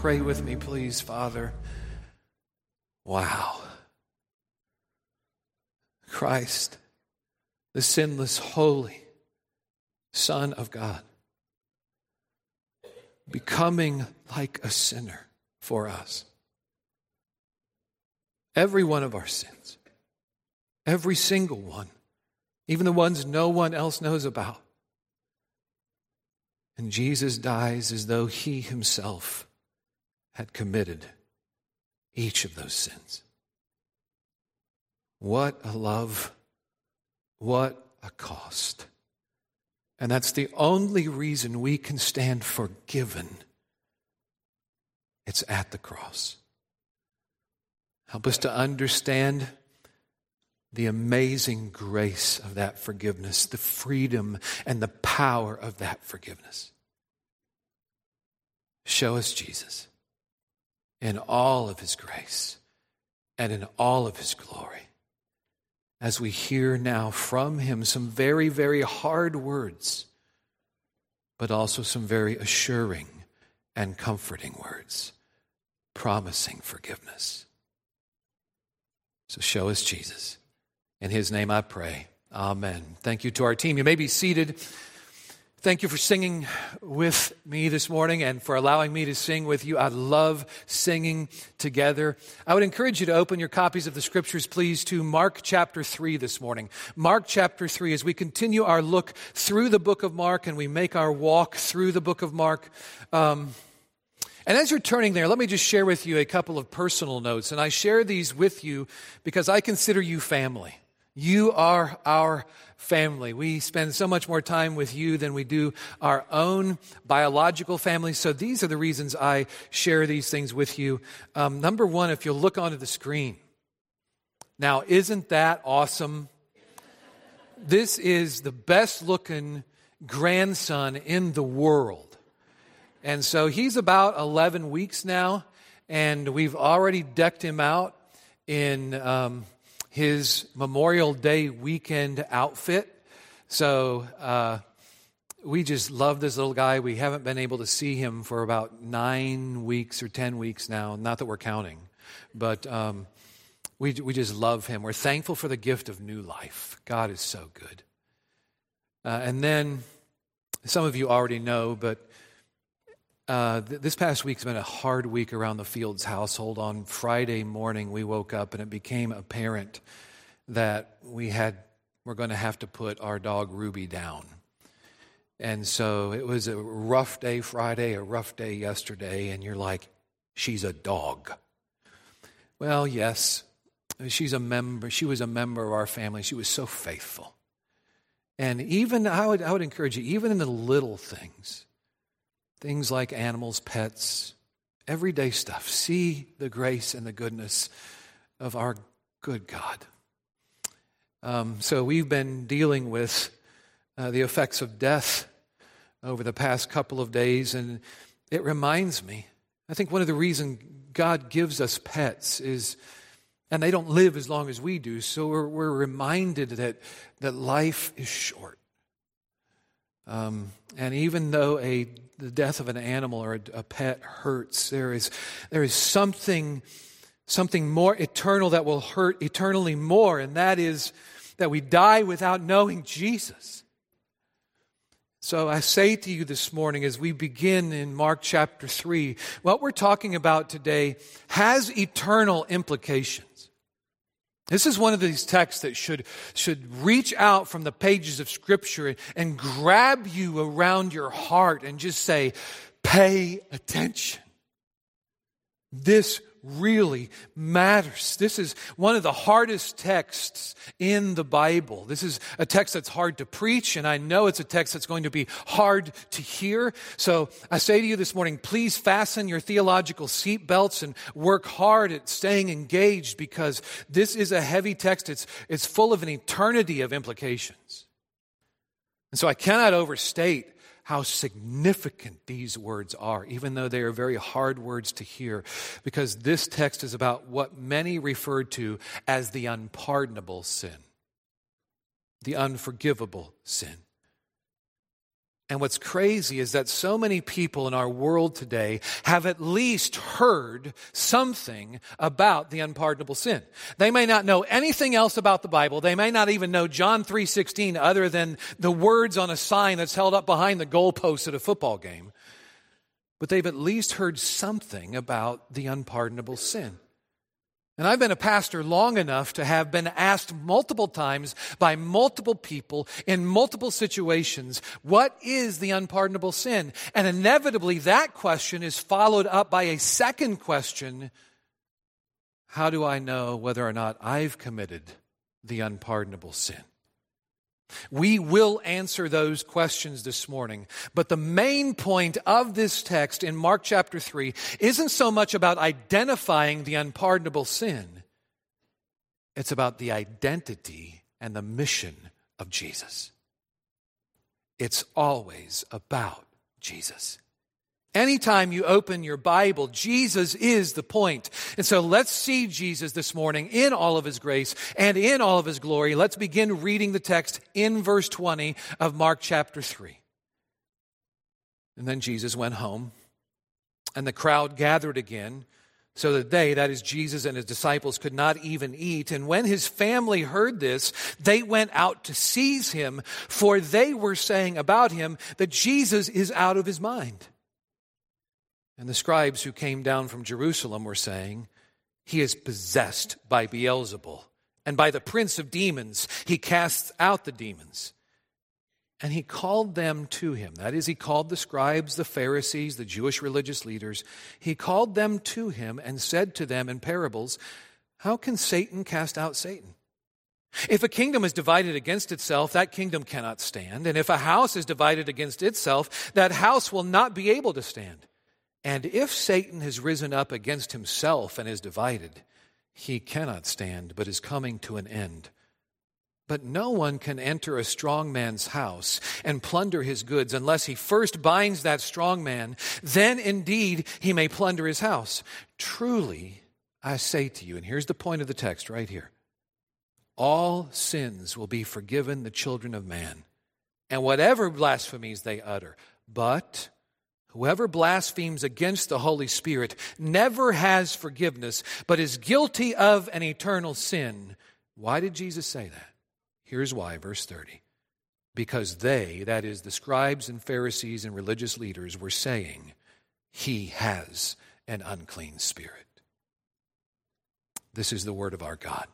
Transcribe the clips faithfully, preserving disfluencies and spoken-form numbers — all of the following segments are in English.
Pray with me, please, Father. Wow. Christ, the sinless, holy Son of God, becoming like a sinner for us. Every one of our sins, every single one, even the ones no one else knows about. And Jesus dies as though he himself had committed each of those sins. What a love, what a cost. And that's the only reason we can stand forgiven. It's at the cross. Help us to understand the amazing grace of that forgiveness, the freedom and the power of that forgiveness. Show us Jesus in all of his grace and in all of his glory. As we hear now from him some very, very hard words, but also some very assuring and comforting words, promising forgiveness. So show us Jesus. In his name I pray. Amen. Thank you to our team. You may be seated. Thank you for singing with me this morning and for allowing me to sing with you. I love singing together. I would encourage you to open your copies of the scriptures, please, to Mark chapter three this morning. Mark chapter three, as we continue our look through the book of Mark and we make our walk through the book of Mark. Um, and as you're turning there, let me just share with you a couple of personal notes. And I share these with you because I consider you family. You are our family. We spend so much more time with you than we do our own biological family. So these are the reasons I share these things with you. Um, number one, if you'll look onto the screen. Now, isn't that awesome? This is the best looking grandson in the world. And so he's about eleven weeks now, and we've already decked him out in... Um, his Memorial Day weekend outfit. So uh, we just love this little guy. We haven't been able to see him for about nine weeks or ten weeks now. Not that we're counting, but um, we we just love him. We're thankful for the gift of new life. God is so good. Uh, and then some of you already know, but Uh, th- this past week's been a hard week around the Fields household. On Friday morning, we woke up and it became apparent that we had we're going to have to put our dog Ruby down. And so it was a rough day Friday, a rough day yesterday, and you're like, she's a dog. Well, yes, she's a member. She was a member of our family. She was so faithful. And even I would I would encourage you, even in the little things. Things like animals, pets, everyday stuff. See the grace and the goodness of our good God. Um, so we've been dealing with uh, the effects of death over the past couple of days, and it reminds me, I think one of the reasons God gives us pets is, and they don't live as long as we do, so we're, we're reminded that, that life is short. Um, and even though a the death of an animal or a, a pet hurts, there is there is something something more eternal that will hurt eternally more, and that is that we die without knowing Jesus. So I say to you this morning, as we begin in Mark chapter three, what we're talking about today has eternal implications. This is one of these texts that should, should reach out from the pages of Scripture and, and grab you around your heart and just say, pay attention. This really matters. This is one of the hardest texts in the Bible. This is a text that's hard to preach, and I know it's a text that's going to be hard to hear. So I say to you this morning, please fasten your theological seatbelts and work hard at staying engaged, because this is a heavy text. It's, it's full of an eternity of implications. And so I cannot overstate how significant these words are, even though they are very hard words to hear, because this text is about what many refer to as the unpardonable sin, the unforgivable sin. And what's crazy is that so many people in our world today have at least heard something about the unpardonable sin. They may not know anything else about the Bible. They may not even know John three sixteen other than the words on a sign that's held up behind the goalpost at a football game. But they've at least heard something about the unpardonable sin. And I've been a pastor long enough to have been asked multiple times by multiple people in multiple situations, what is the unpardonable sin? And inevitably that question is followed up by a second question, how do I know whether or not I've committed the unpardonable sin? We will answer those questions this morning, but the main point of this text in Mark chapter three isn't so much about identifying the unpardonable sin. It's about the identity and the mission of Jesus. It's always about Jesus. Anytime you open your Bible, Jesus is the point. And so let's see Jesus this morning in all of his grace and in all of his glory. Let's begin reading the text in verse twenty of Mark chapter three. And then Jesus went home, and the crowd gathered again, so that they, that is Jesus and his disciples, could not even eat. And when his family heard this, they went out to seize him, for they were saying about him that Jesus is out of his mind. And the scribes who came down from Jerusalem were saying, he is possessed by Beelzebul, and by the prince of demons he casts out the demons. And he called them to him. That is, he called the scribes, the Pharisees, the Jewish religious leaders. He called them to him and said to them in parables, how can Satan cast out Satan? If a kingdom is divided against itself, that kingdom cannot stand. And if a house is divided against itself, that house will not be able to stand. And if Satan has risen up against himself and is divided, he cannot stand, but is coming to an end. But no one can enter a strong man's house and plunder his goods unless he first binds that strong man. Then indeed he may plunder his house. Truly, I say to you, and here's the point of the text right here, all sins will be forgiven the children of man, and whatever blasphemies they utter. But whoever blasphemes against the Holy Spirit never has forgiveness, but is guilty of an eternal sin. Why did Jesus say that? Here's why, verse thirty. Because they, that is the scribes and Pharisees and religious leaders, were saying, he has an unclean spirit. This is the word of our God.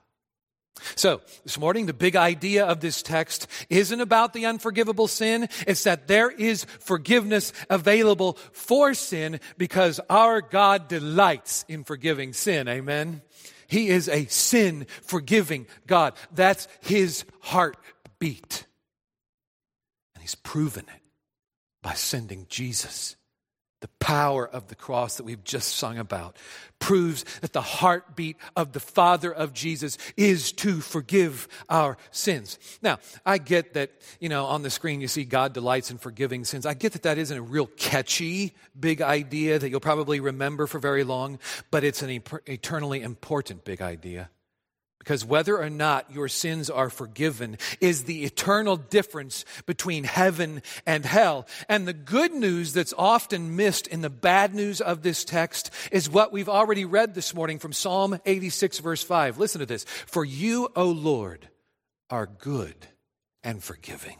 So, this morning, the big idea of this text isn't about the unforgivable sin. It's that there is forgiveness available for sin because our God delights in forgiving sin. Amen? He is a sin-forgiving God. That's his heartbeat. And he's proven it by sending Jesus. The power of the cross that we've just sung about proves that the heartbeat of the Father of Jesus is to forgive our sins. Now, I get that, you know, on the screen you see God delights in forgiving sins. I get that that isn't a real catchy big idea that you'll probably remember for very long, but it's an eternally important big idea. Because whether or not your sins are forgiven is the eternal difference between heaven and hell. And the good news that's often missed in the bad news of this text is what we've already read this morning from Psalm eighty-six, verse five. Listen to this. For you, O Lord, are good and forgiving,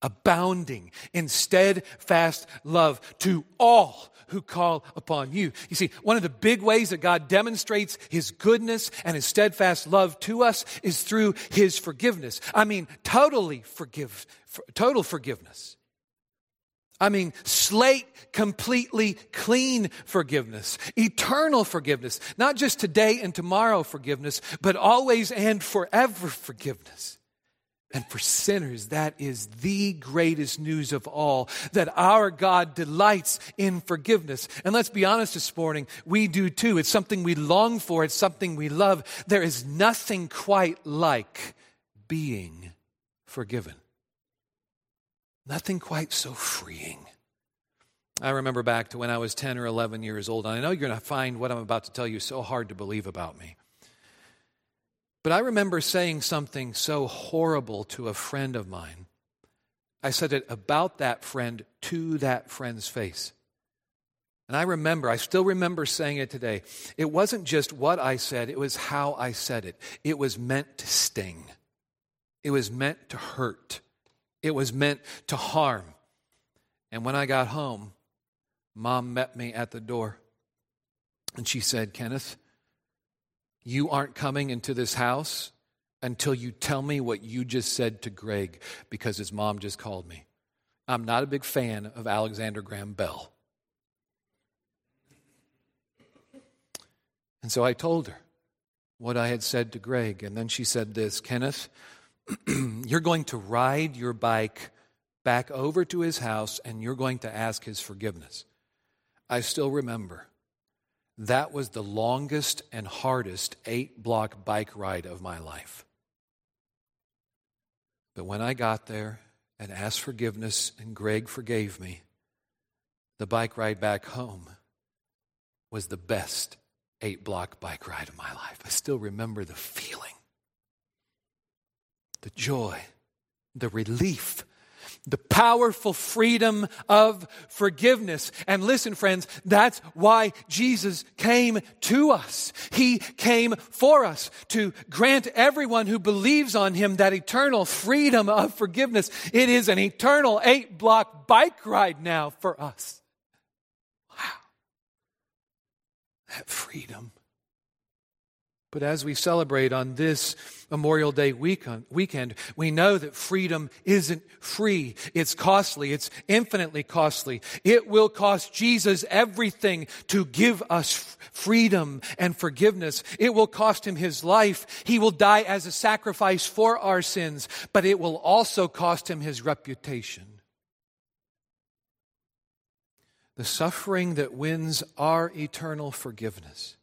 abounding in steadfast love to all who call upon you. You see, one of the big ways that God demonstrates his goodness and his steadfast love to us is through his forgiveness. I mean, totally forgive, total forgiveness. I mean, slate completely clean forgiveness, eternal forgiveness, not just today and tomorrow forgiveness, but always and forever forgiveness. And for sinners, that is the greatest news of all, that our God delights in forgiveness. And let's be honest this morning, we do too. It's something we long for. It's something we love. There is nothing quite like being forgiven. Nothing quite so freeing. I remember back to when I was ten or eleven years old, and I know you're going to find what I'm about to tell you so hard to believe about me. But I remember saying something so horrible to a friend of mine I said it about that friend to that friend's face. And I remember, I still remember saying it today. It wasn't just what I said, it was how I said it. It was meant to sting. It was meant to hurt. It was meant to harm. And when I got home, Mom met me at the door. And she said, "Kenneth, you aren't coming into this house until you tell me what you just said to Greg," because his mom just called me. I'm not a big fan of Alexander Graham Bell. And so I told her what I had said to Greg. And then she said this, "Kenneth, you're going to ride your bike back over to his house and you're going to ask his forgiveness." I still remember that was the longest and hardest eight-block bike ride of my life. But when I got there and asked forgiveness and Greg forgave me, the bike ride back home was the best eight-block bike ride of my life. I still remember the feeling, the joy, the relief, the powerful freedom of forgiveness. And listen, friends, that's why Jesus came to us. He came for us to grant everyone who believes on him that eternal freedom of forgiveness. It is an eternal eight-block bike ride now for us. That freedom. But as we celebrate on this Memorial Day weekend, we know that freedom isn't free. It's costly. It's infinitely costly. It will cost Jesus everything to give us freedom and forgiveness. It will cost him his life. He will die as a sacrifice for our sins, but it will also cost him his reputation. The suffering that wins our eternal forgiveness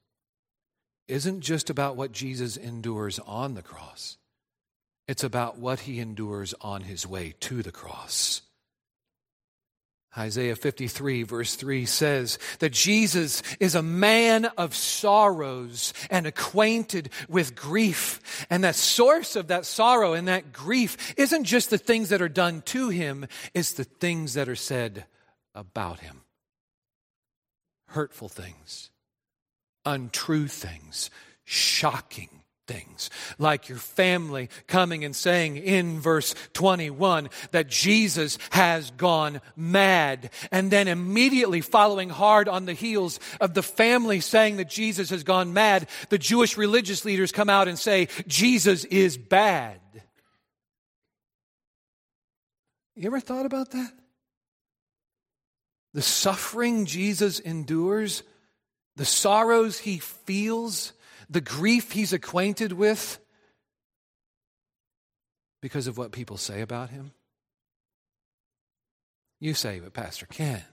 isn't just about what Jesus endures on the cross. It's about what he endures on his way to the cross. Isaiah fifty-three verse three says that Jesus is a man of sorrows and acquainted with grief. And the source of that sorrow and that grief isn't just the things that are done to him, it's the things that are said about him. Hurtful things, untrue things, shocking things, like your family coming and saying in verse twenty-one that Jesus has gone mad, and then immediately following hard on the heels of the family saying that Jesus has gone mad, the Jewish religious leaders come out and say, "Jesus is bad." You ever thought about that? The suffering Jesus endures, the sorrows he feels, the grief he's acquainted with because of what people say about him. You say, "But Pastor Ken,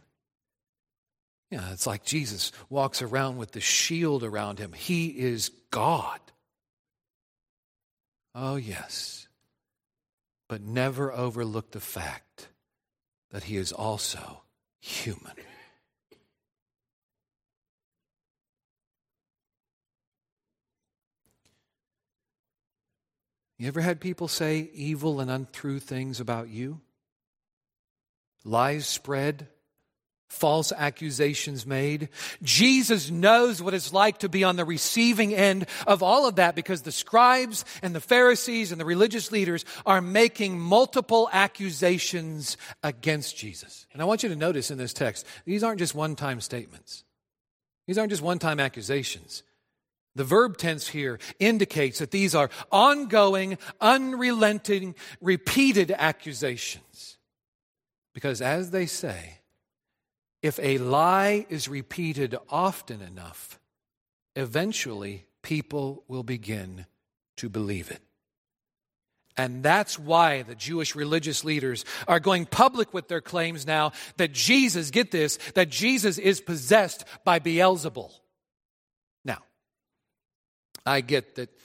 you know, it's like Jesus walks around with the shield around him. He is God." Oh, yes, but never overlook the fact that he is also human. You ever had people say evil and untrue things about you? Lies spread, false accusations made. Jesus knows what it's like to be on the receiving end of all of that, because the scribes and the Pharisees and the religious leaders are making multiple accusations against Jesus. And I want you to notice in this text, these aren't just one-time statements. These aren't just one-time accusations. The verb tense here indicates that these are ongoing, unrelenting, repeated accusations. Because as they say, if a lie is repeated often enough, eventually people will begin to believe it. And that's why the Jewish religious leaders are going public with their claims now that Jesus, get this, that Jesus is possessed by Beelzebul. Now, I get that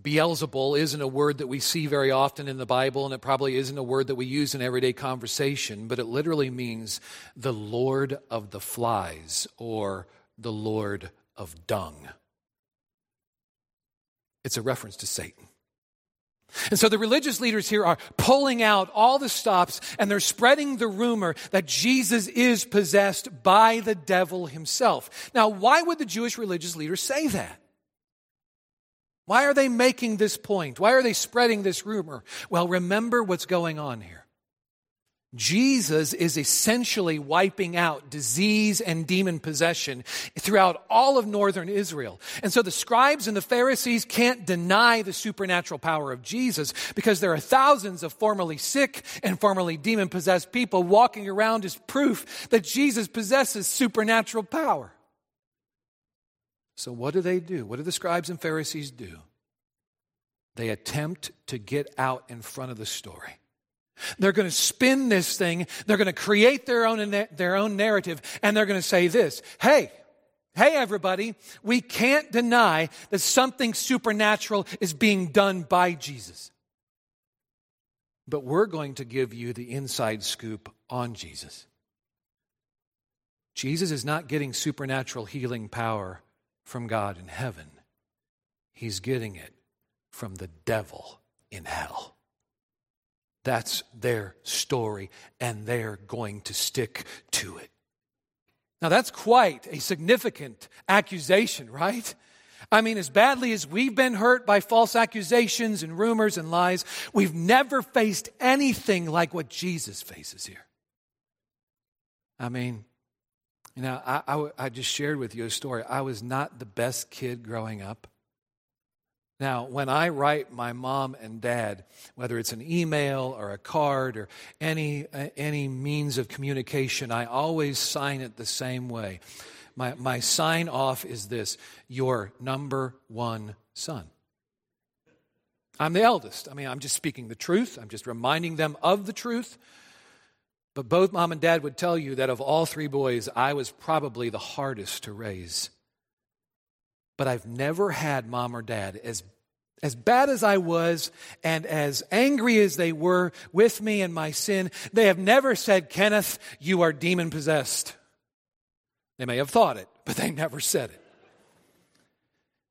Beelzebul isn't a word that we see very often in the Bible, and it probably isn't a word that we use in everyday conversation, but it literally means the Lord of the Flies or the Lord of Dung. It's a reference to Satan. And so the religious leaders here are pulling out all the stops, and they're spreading the rumor that Jesus is possessed by the devil himself. Now, why would the Jewish religious leaders say that? Why are they making this point? Why are they spreading this rumor? Well, remember what's going on here. Jesus is essentially wiping out disease and demon possession throughout all of northern Israel. And so the scribes and the Pharisees can't deny the supernatural power of Jesus, because there are thousands of formerly sick and formerly demon-possessed people walking around as proof that Jesus possesses supernatural power. So what do they do? What do the scribes and Pharisees do? They attempt to get out in front of the story. They're going to spin this thing. They're going to create their own, their own narrative, and they're going to say this: hey, hey, everybody, we can't deny that something supernatural is being done by Jesus. But we're going to give you the inside scoop on Jesus. Jesus is not getting supernatural healing power from God in heaven. He's getting it from the devil in hell. That's their story, and they're going to stick to it. Now, that's quite a significant accusation, right? I mean, as badly as we've been hurt by false accusations and rumors and lies, we've never faced anything like what Jesus faces here. I mean, you know, I, I, I just shared with you a story. I was not the best kid growing up. Now, when I write my mom and dad, whether it's an email or a card or any uh, any means of communication, I always sign it the same way. My my sign off is this: your number one son. I'm the eldest. I mean, I'm just speaking the truth. I'm just reminding them of the truth. But both mom and dad would tell you that of all three boys, I was probably the hardest to raise. But I've never had mom or dad, as, as bad as I was and as angry as they were with me and my sin, they have never said, "Kenneth, you are demon-possessed." They may have thought it, but they never said it.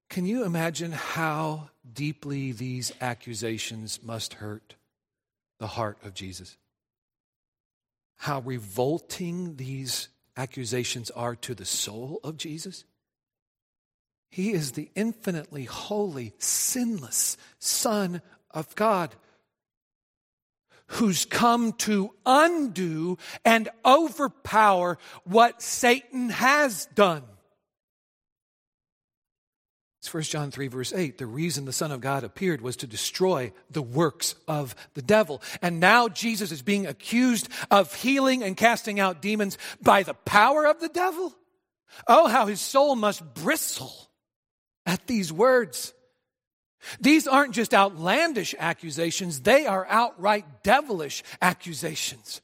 Can you imagine how deeply these accusations must hurt the heart of Jesus? How revolting these accusations are to the soul of Jesus? He is the infinitely holy, sinless Son of God, who's come to undo and overpower what Satan has done. It's First John three, verse eight. The reason the Son of God appeared was to destroy the works of the devil. And now Jesus is being accused of healing and casting out demons by the power of the devil? Oh, how his soul must bristle at these words. These aren't just outlandish accusations. They are outright devilish accusations.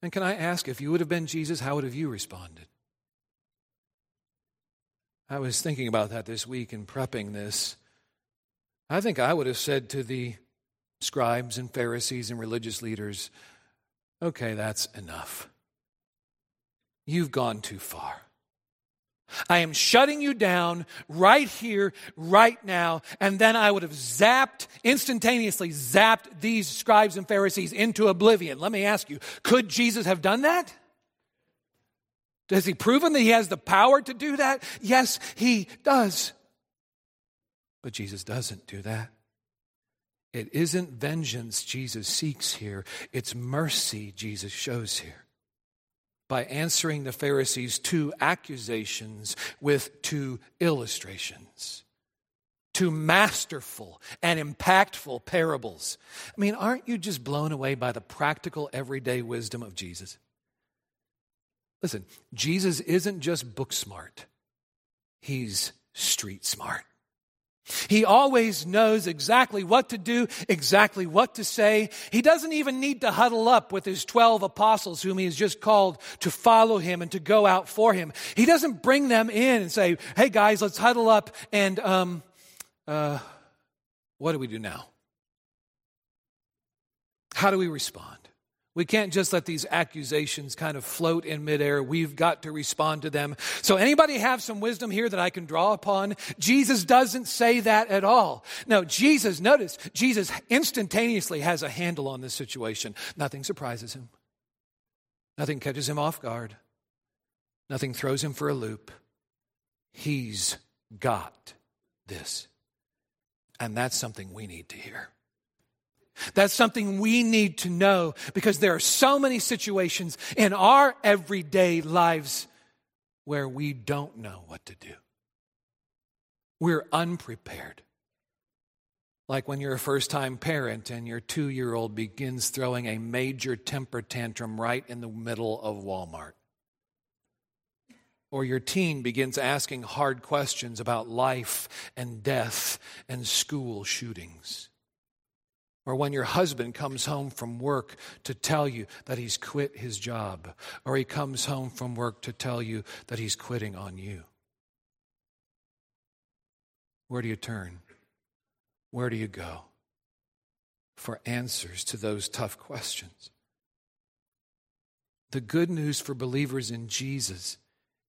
And can I ask, if you would have been Jesus, how would have you responded? I was thinking about that this week in prepping this. I think I would have said to the scribes and Pharisees and religious leaders, "Okay, that's enough. You've gone too far. I am shutting you down right here, right now." And then I would have zapped, instantaneously zapped these scribes and Pharisees into oblivion. Let me ask you, could Jesus have done that? Has he proven that he has the power to do that? Yes, he does. But Jesus doesn't do that. It isn't vengeance Jesus seeks here. It's mercy Jesus shows here, by answering the Pharisees' two accusations with two illustrations, two masterful and impactful parables. I mean, aren't you just blown away by the practical, everyday wisdom of Jesus? Listen, Jesus isn't just book smart. He's street smart. He always knows exactly what to do, exactly what to say. He doesn't even need to huddle up with his twelve apostles whom he has just called to follow him and to go out for him. He doesn't bring them in and say, "Hey guys, let's huddle up and um, uh, what do we do now? How do we respond? We can't just let these accusations kind of float in midair. We've got to respond to them. So anybody have some wisdom here that I can draw upon? Jesus doesn't say that at all. No, Jesus, notice, Jesus instantaneously has a handle on this situation. Nothing surprises him. Nothing catches him off guard. Nothing throws him for a loop. He's got this. And that's something we need to hear. That's something we need to know, because there are so many situations in our everyday lives where we don't know what to do. We're unprepared. Like when you're a first-time parent and your two-year-old begins throwing a major temper tantrum right in the middle of Walmart. Or your teen begins asking hard questions about life and death and school shootings. Or when your husband comes home from work to tell you that he's quit his job. Or he comes home from work to tell you that he's quitting on you. Where do you turn? Where do you go for answers to those tough questions? The good news for believers in Jesus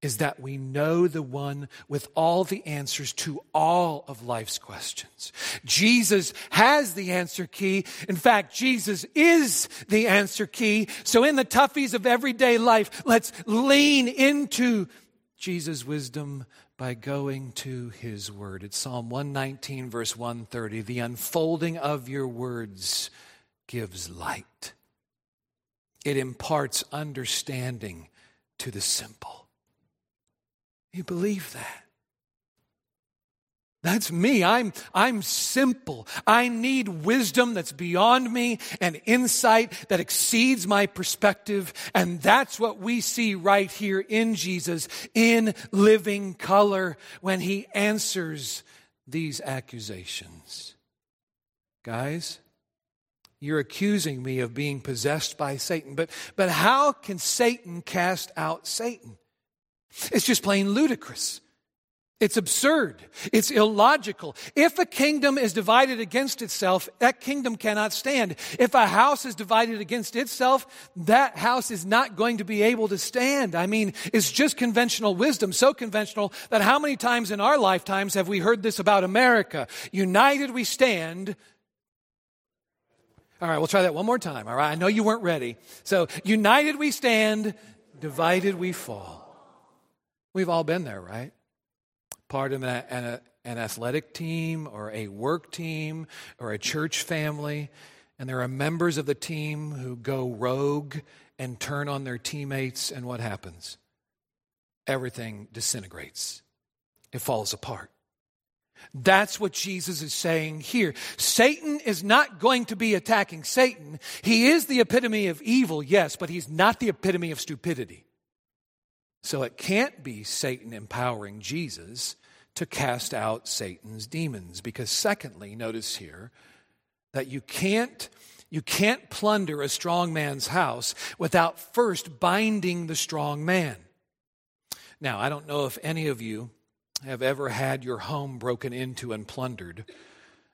is that we know the one with all the answers to all of life's questions. Jesus has the answer key. In fact, Jesus is the answer key. So in the toughies of everyday life, let's lean into Jesus' wisdom by going to his word. It's Psalm one nineteen, verse one thirty. The unfolding of your words gives light. It imparts understanding to the simple. You believe that? That's me. I'm, I'm simple. I need wisdom that's beyond me and insight that exceeds my perspective. And that's what we see right here in Jesus in living color when he answers these accusations. Guys, you're accusing me of being possessed by Satan, but, but how can Satan cast out Satan? It's just plain ludicrous. It's absurd. It's illogical. If a kingdom is divided against itself, that kingdom cannot stand. If a house is divided against itself, that house is not going to be able to stand. I mean, it's just conventional wisdom, so conventional that how many times in our lifetimes have we heard this about America? United we stand. All right, we'll try that one more time, all right? I know you weren't ready. So, united we stand, divided we fall. We've all been there, right? Part of an, an, an athletic team or a work team or a church family, and there are members of the team who go rogue and turn on their teammates, and what happens? Everything disintegrates. It falls apart. That's what Jesus is saying here. Satan is not going to be attacking Satan. He is the epitome of evil, yes, but he's not the epitome of stupidity. So it can't be Satan empowering Jesus to cast out Satan's demons. Because secondly, notice here that you can't, you can't plunder a strong man's house without first binding the strong man. Now, I don't know if any of you have ever had your home broken into and plundered.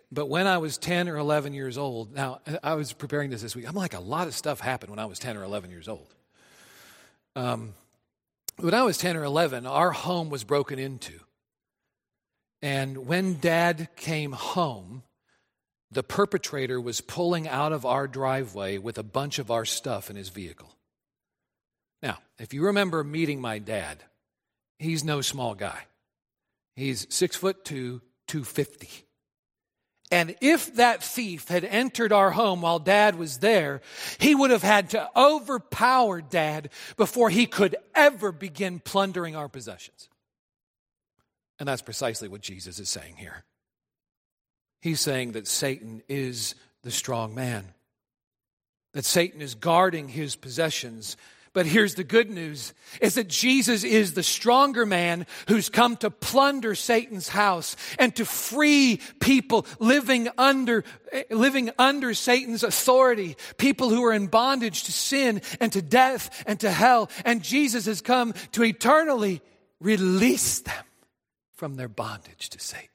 But when I was ten or eleven years old, now I was preparing this this week. I'm like, a lot of stuff happened when I was ten or eleven years old. Um. When I was ten or eleven, our home was broken into. And when Dad came home, the perpetrator was pulling out of our driveway with a bunch of our stuff in his vehicle. Now, if you remember meeting my dad, he's no small guy. He's six foot two, two fifty. And if that thief had entered our home while Dad was there, he would have had to overpower Dad before he could ever begin plundering our possessions. And that's precisely what Jesus is saying here. He's saying that Satan is the strong man, that Satan is guarding his possessions. But here's the good news, is that Jesus is the stronger man who's come to plunder Satan's house and to free people living under, living under Satan's authority, people who are in bondage to sin and to death and to hell. And Jesus has come to eternally release them from their bondage to Satan.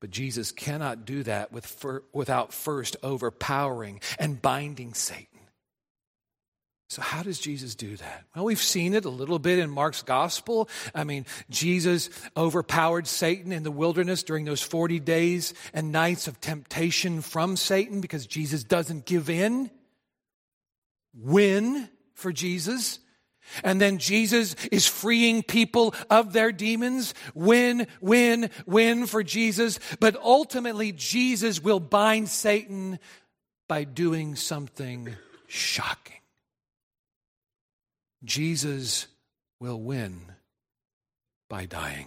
But Jesus cannot do that with, without first overpowering and binding Satan. So how does Jesus do that? Well, we've seen it a little bit in Mark's gospel. I mean, Jesus overpowered Satan in the wilderness during those forty days and nights of temptation from Satan because Jesus doesn't give in. Win for Jesus. And then Jesus is freeing people of their demons. Win, win, win for Jesus. But ultimately, Jesus will bind Satan by doing something shocking. Jesus will win by dying.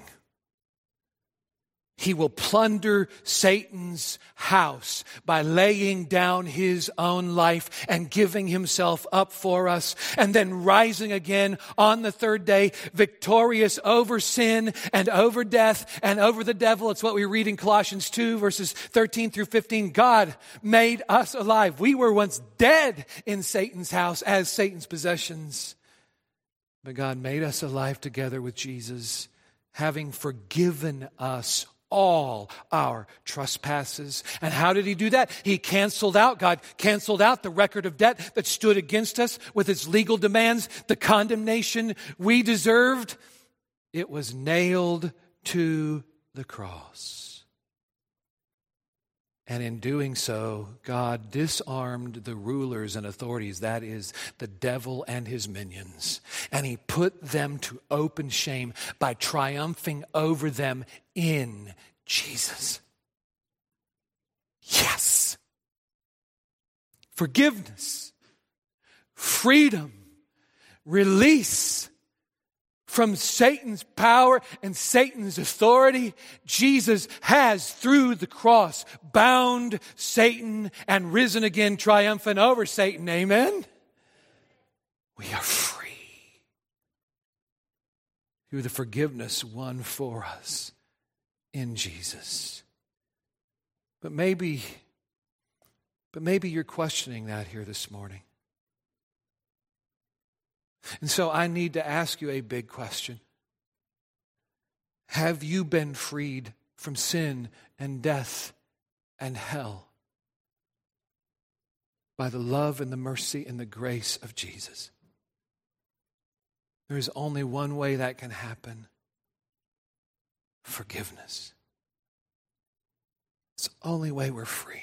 He will plunder Satan's house by laying down his own life and giving himself up for us, and then rising again on the third day, victorious over sin and over death and over the devil. It's what we read in Colossians two, verses thirteen through fifteen. God made us alive. We were once dead in Satan's house as Satan's possessions. But God made us alive together with Jesus, having forgiven us all our trespasses. And how did he do that? He canceled out, God canceled out the record of debt that stood against us with its legal demands, the condemnation we deserved. It was nailed to the cross. And in doing so, God disarmed the rulers and authorities, that is, the devil and his minions. And he put them to open shame by triumphing over them in Jesus. Yes. Forgiveness, freedom, release from Satan's power and Satan's authority. Jesus has, through the cross, bound Satan and risen again triumphant over Satan. Amen? We are free through the forgiveness won for us in Jesus. But maybe, but maybe you're questioning that here this morning. And so I need to ask you a big question. Have you been freed from sin and death and hell by the love and the mercy and the grace of Jesus? There is only one way that can happen. Forgiveness. It's the only way we're free.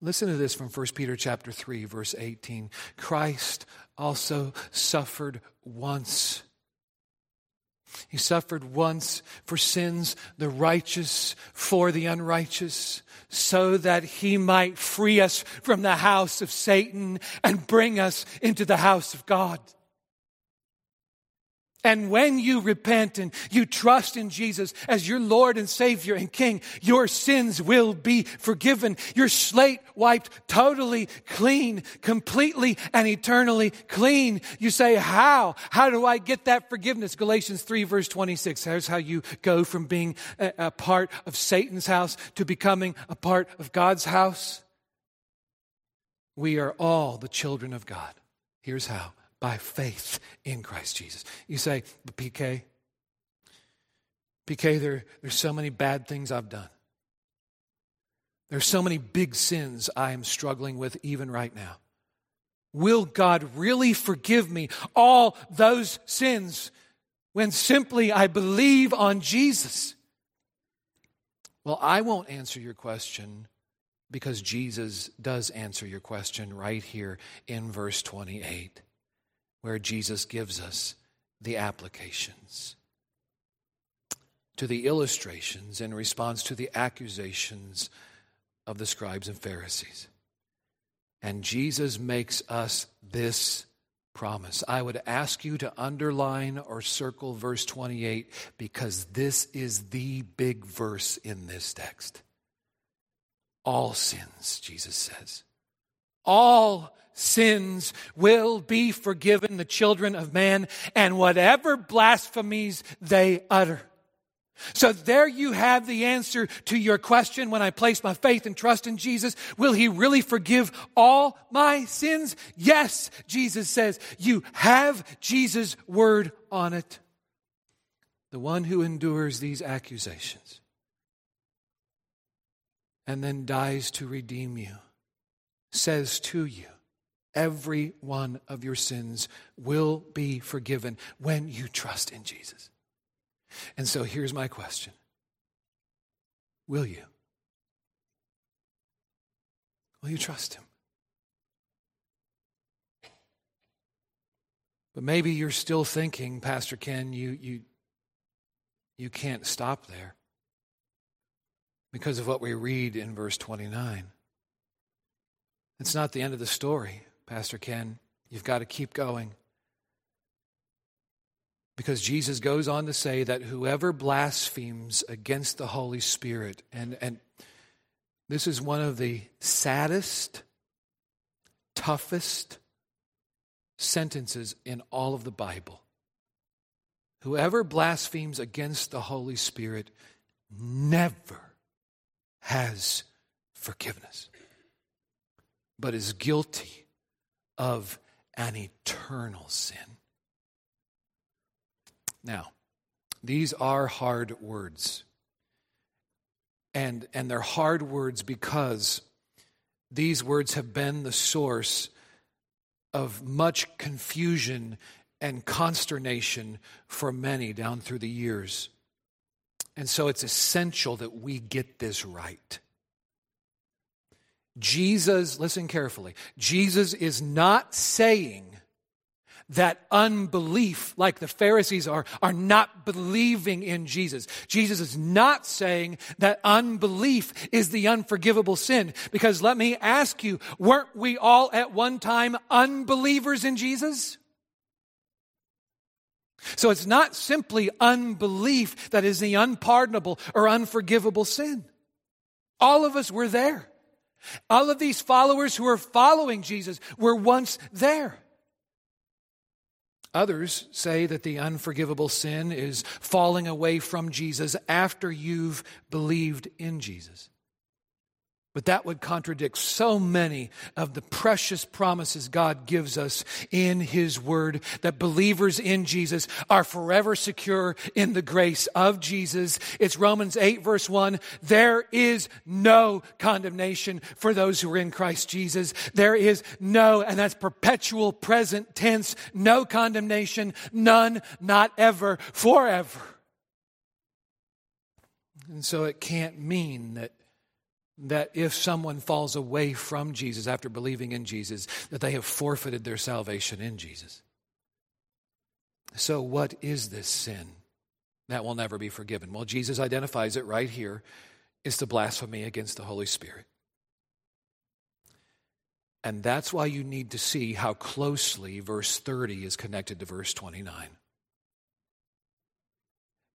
Listen to this from First Peter chapter three, verse eighteen. Christ also suffered once. He suffered once for sins, the righteous for the unrighteous, so that he might free us from the house of Satan and bring us into the house of God. And when you repent and you trust in Jesus as your Lord and Savior and King, your sins will be forgiven. Your slate wiped totally clean, completely and eternally clean. You say, how? How do I get that forgiveness? Galatians three, verse twenty-six. Here's how you go from being a, a part of Satan's house to becoming a part of God's house. We are all the children of God. Here's how. By faith in Christ Jesus. You say, but P K, P K, there, there's so many bad things I've done. There's so many big sins I am struggling with even right now. Will God really forgive me all those sins when simply I believe on Jesus? Well, I won't answer your question, because Jesus does answer your question right here in verse twenty-eight. Where Jesus gives us the applications to the illustrations in response to the accusations of the scribes and Pharisees. And Jesus makes us this promise. I would ask you to underline or circle verse twenty-eight, because this is the big verse in this text. All sins, Jesus says. All sins will be forgiven the children of man, and whatever blasphemies they utter. So there you have the answer to your question. When I place my faith and trust in Jesus, will he really forgive all my sins? Yes, Jesus says. You have Jesus' word on it. The one who endures these accusations and then dies to redeem you says to you, Every one of your sins will be forgiven when you trust in Jesus. And so here's my question. Will you? Will you trust him? But maybe you're still thinking, Pastor Ken, you you you can't stop there because of what we read in verse twenty-nine. It's not the end of the story, Pastor Ken. You've got to keep going. Because Jesus goes on to say that whoever blasphemes against the Holy Spirit, and, and this is one of the saddest, toughest sentences in all of the Bible. Whoever blasphemes against the Holy Spirit never has forgiveness, but is guilty of an eternal sin. Now, these are hard words. And, and they're hard words because these words have been the source of much confusion and consternation for many down through the years. And so it's essential that we get this right. Jesus, listen carefully, Jesus is not saying that unbelief, like the Pharisees are, are not believing in Jesus. Jesus is not saying that unbelief is the unforgivable sin. Because let me ask you, weren't we all at one time unbelievers in Jesus? So it's not simply unbelief that is the unpardonable or unforgivable sin. All of us were there. All of these followers who are following Jesus were once there. Others say that the unforgivable sin is falling away from Jesus after you've believed in Jesus. But that would contradict so many of the precious promises God gives us in His Word, that believers in Jesus are forever secure in the grace of Jesus. It's Romans eight verse one, there is no condemnation for those who are in Christ Jesus. There is no, and that's perpetual present tense, no condemnation, none, not ever, forever. And so it can't mean that that if someone falls away from Jesus after believing in Jesus, that they have forfeited their salvation in Jesus. So what is this sin that will never be forgiven? Well, Jesus identifies it right here. It's the blasphemy against the Holy Spirit. And that's why you need to see how closely verse thirty is connected to verse twenty-nine.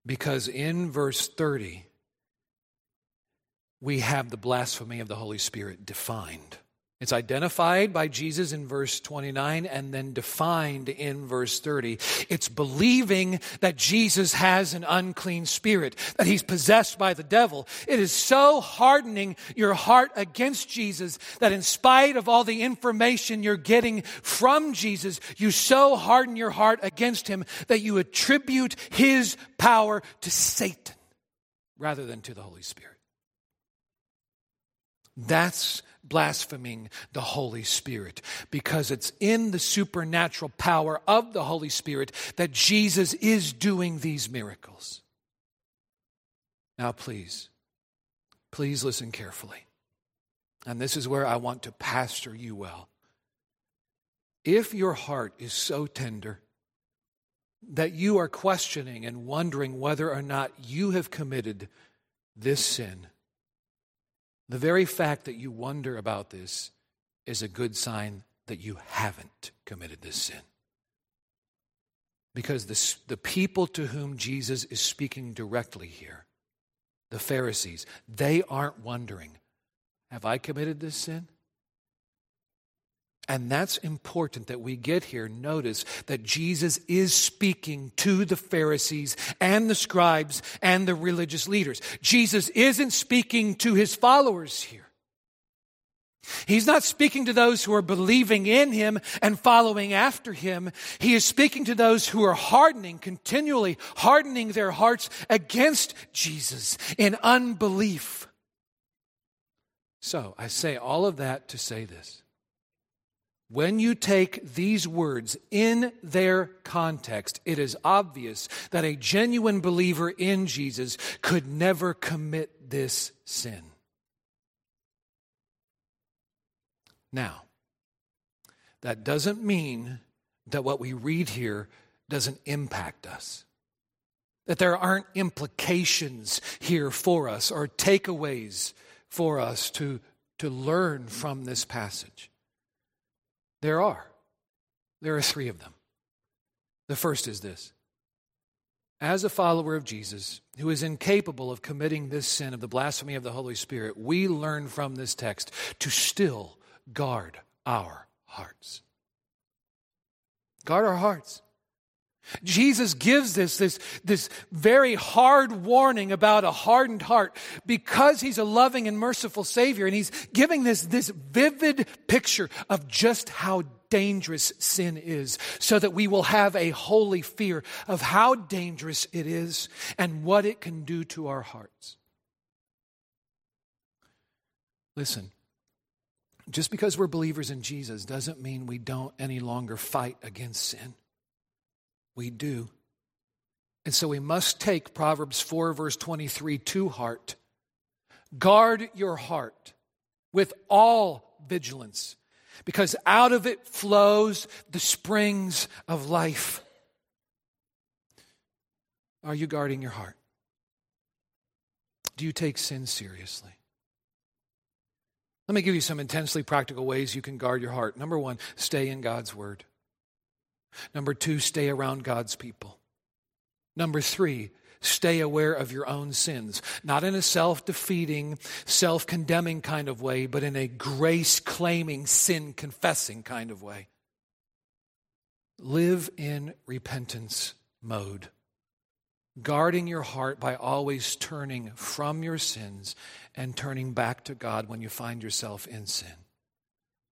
Because in verse thirty, we have the blasphemy of the Holy Spirit defined. It's identified by Jesus in verse twenty-nine and then defined in verse thirty. It's believing that Jesus has an unclean spirit, that he's possessed by the devil. It is so hardening your heart against Jesus that in spite of all the information you're getting from Jesus, you so harden your heart against him that you attribute his power to Satan rather than to the Holy Spirit. That's blaspheming the Holy Spirit, because it's in the supernatural power of the Holy Spirit that Jesus is doing these miracles. Now, please, please listen carefully. And this is where I want to pastor you well. If your heart is so tender that you are questioning and wondering whether or not you have committed this sin, the very fact that you wonder about this is a good sign that you haven't committed this sin. Because this, the people to whom Jesus is speaking directly here, the Pharisees, they aren't wondering, have I committed this sin? And that's important that we get here. Notice that Jesus is speaking to the Pharisees and the scribes and the religious leaders. Jesus isn't speaking to his followers here. He's not speaking to those who are believing in him and following after him. He is speaking to those who are hardening, continually hardening their hearts against Jesus in unbelief. So I say all of that to say this. When you take these words in their context, it is obvious that a genuine believer in Jesus could never commit this sin. Now, that doesn't mean that what we read here doesn't impact us, that there aren't implications here for us or takeaways for us to, to learn from this passage. There are. There are three of them. The first is this. As a follower of Jesus, who is incapable of committing this sin of the blasphemy of the Holy Spirit, we learn from this text to still guard our hearts. Guard our hearts. Jesus gives this, this, this very hard warning about a hardened heart because he's a loving and merciful Savior. And he's giving this, this vivid picture of just how dangerous sin is so that we will have a holy fear of how dangerous it is and what it can do to our hearts. Listen, just because we're believers in Jesus doesn't mean we don't any longer fight against sin. We do. And so we must take Proverbs four, verse twenty-three to heart. Guard your heart with all vigilance, because out of it flows the springs of life. Are you guarding your heart? Do you take sin seriously? Let me give you some intensely practical ways you can guard your heart. Number one, stay in God's word. Number two, stay around God's people. Number three, stay aware of your own sins. Not in a self-defeating, self-condemning kind of way, but in a grace-claiming, sin-confessing kind of way. Live in repentance mode, guarding your heart by always turning from your sins and turning back to God when you find yourself in sin.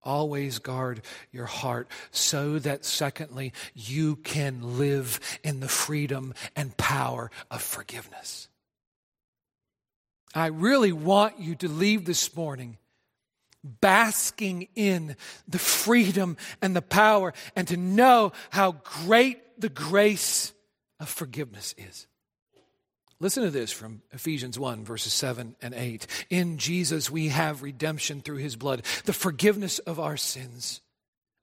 Always guard your heart so that, secondly, you can live in the freedom and power of forgiveness. I really want you to leave this morning basking in the freedom and the power and to know how great the grace of forgiveness is. Listen to this from Ephesians one, verses seven and eight. In Jesus we have redemption through his blood, the forgiveness of our sins,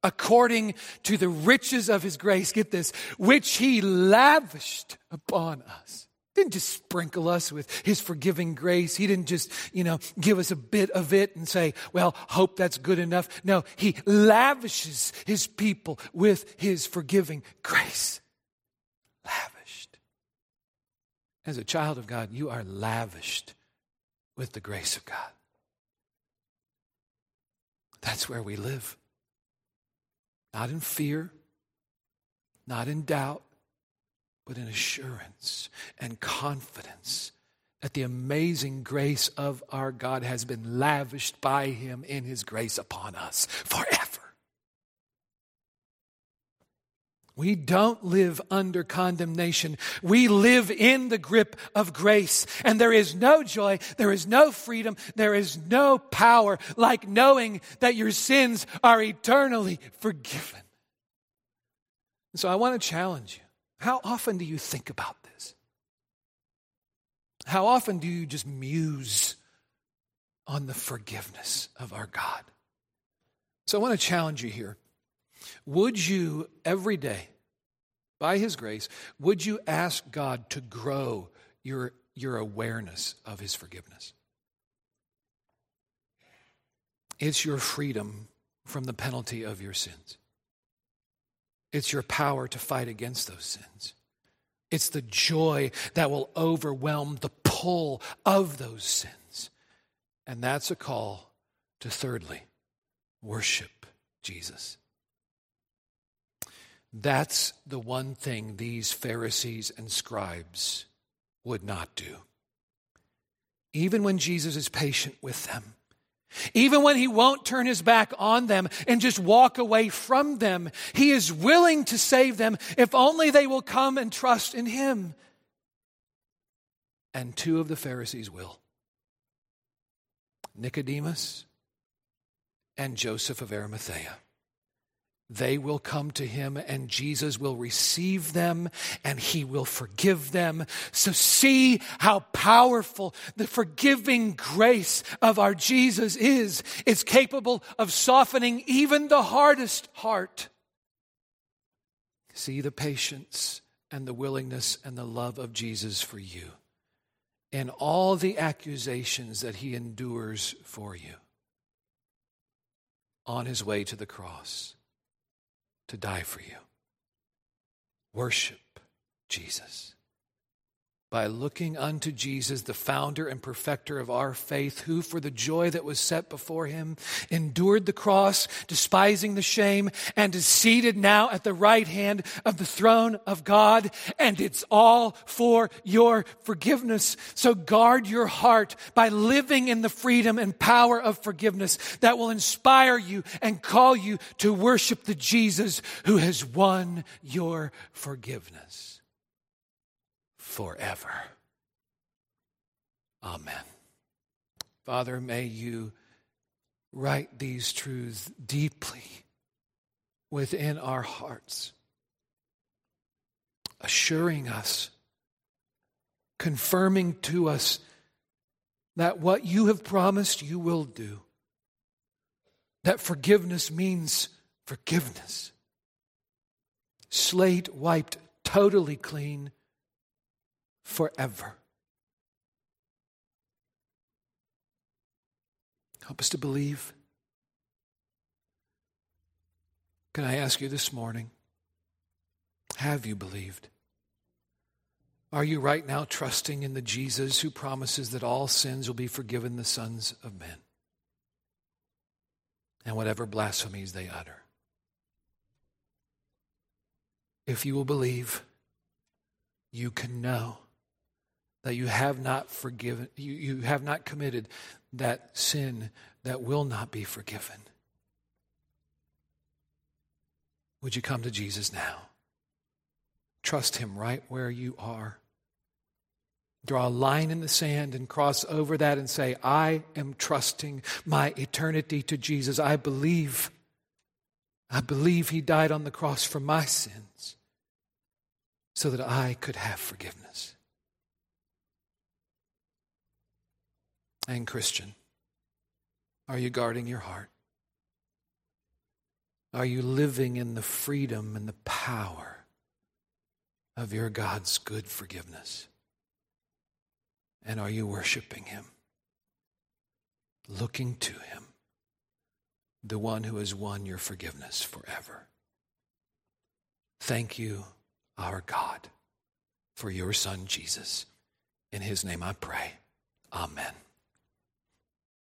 according to the riches of his grace, get this, which he lavished upon us. He didn't just sprinkle us with his forgiving grace. He didn't just, you know, give us a bit of it and say, well, hope that's good enough. No, he lavishes his people with his forgiving grace. Lavish. As a child of God, you are lavished with the grace of God. That's where we live. Not in fear, not in doubt, but in assurance and confidence that the amazing grace of our God has been lavished by him in his grace upon us forever. We don't live under condemnation. We live in the grip of grace. And there is no joy, there is no freedom, there is no power like knowing that your sins are eternally forgiven. And so I want to challenge you. How often do you think about this? How often do you just muse on the forgiveness of our God? So I want to challenge you here. Would you every day, by his grace, would you ask God to grow your, your awareness of his forgiveness? It's your freedom from the penalty of your sins. It's your power to fight against those sins. It's the joy that will overwhelm the pull of those sins. And that's a call to, thirdly, worship Jesus. That's the one thing these Pharisees and scribes would not do. Even when Jesus is patient with them, even when he won't turn his back on them and just walk away from them, he is willing to save them if only they will come and trust in him. And two of the Pharisees will. Nicodemus and Joseph of Arimathea. they will come to him, and Jesus will receive them, and he will forgive them. So see how powerful the forgiving grace of our Jesus is. It's capable of softening even the hardest heart. See the patience and the willingness and the love of Jesus for you, and all the accusations that he endures for you on his way to the cross to die for you. Worship Jesus by looking unto Jesus, the founder and perfecter of our faith, who for the joy that was set before him endured the cross, despising the shame, and is seated now at the right hand of the throne of God. And it's all for your forgiveness. So guard your heart by living in the freedom and power of forgiveness that will inspire you and call you to worship the Jesus who has won your forgiveness forever. Amen. Father, may you write these truths deeply within our hearts, assuring us, confirming to us that what you have promised you will do, that forgiveness means forgiveness. Slate wiped totally clean forever. Help us to believe. Can I ask you this morning, have you believed? Are you right now trusting in the Jesus who promises that all sins will be forgiven the sons of men, and whatever blasphemies they utter? If you will believe, you can know that you have not forgiven, you, you have not committed that sin that will not be forgiven. Would you come to Jesus now? Trust him right where you are. Draw a line in the sand and cross over that and say, I am trusting my eternity to Jesus. I believe, I believe he died on the cross for my sins so that I could have forgiveness. And Christian, are you guarding your heart? Are you living in the freedom and the power of your God's good forgiveness? And are you worshiping him, looking to him, the one who has won your forgiveness forever? Thank you, our God, for your Son, Jesus. In his name I pray. Amen.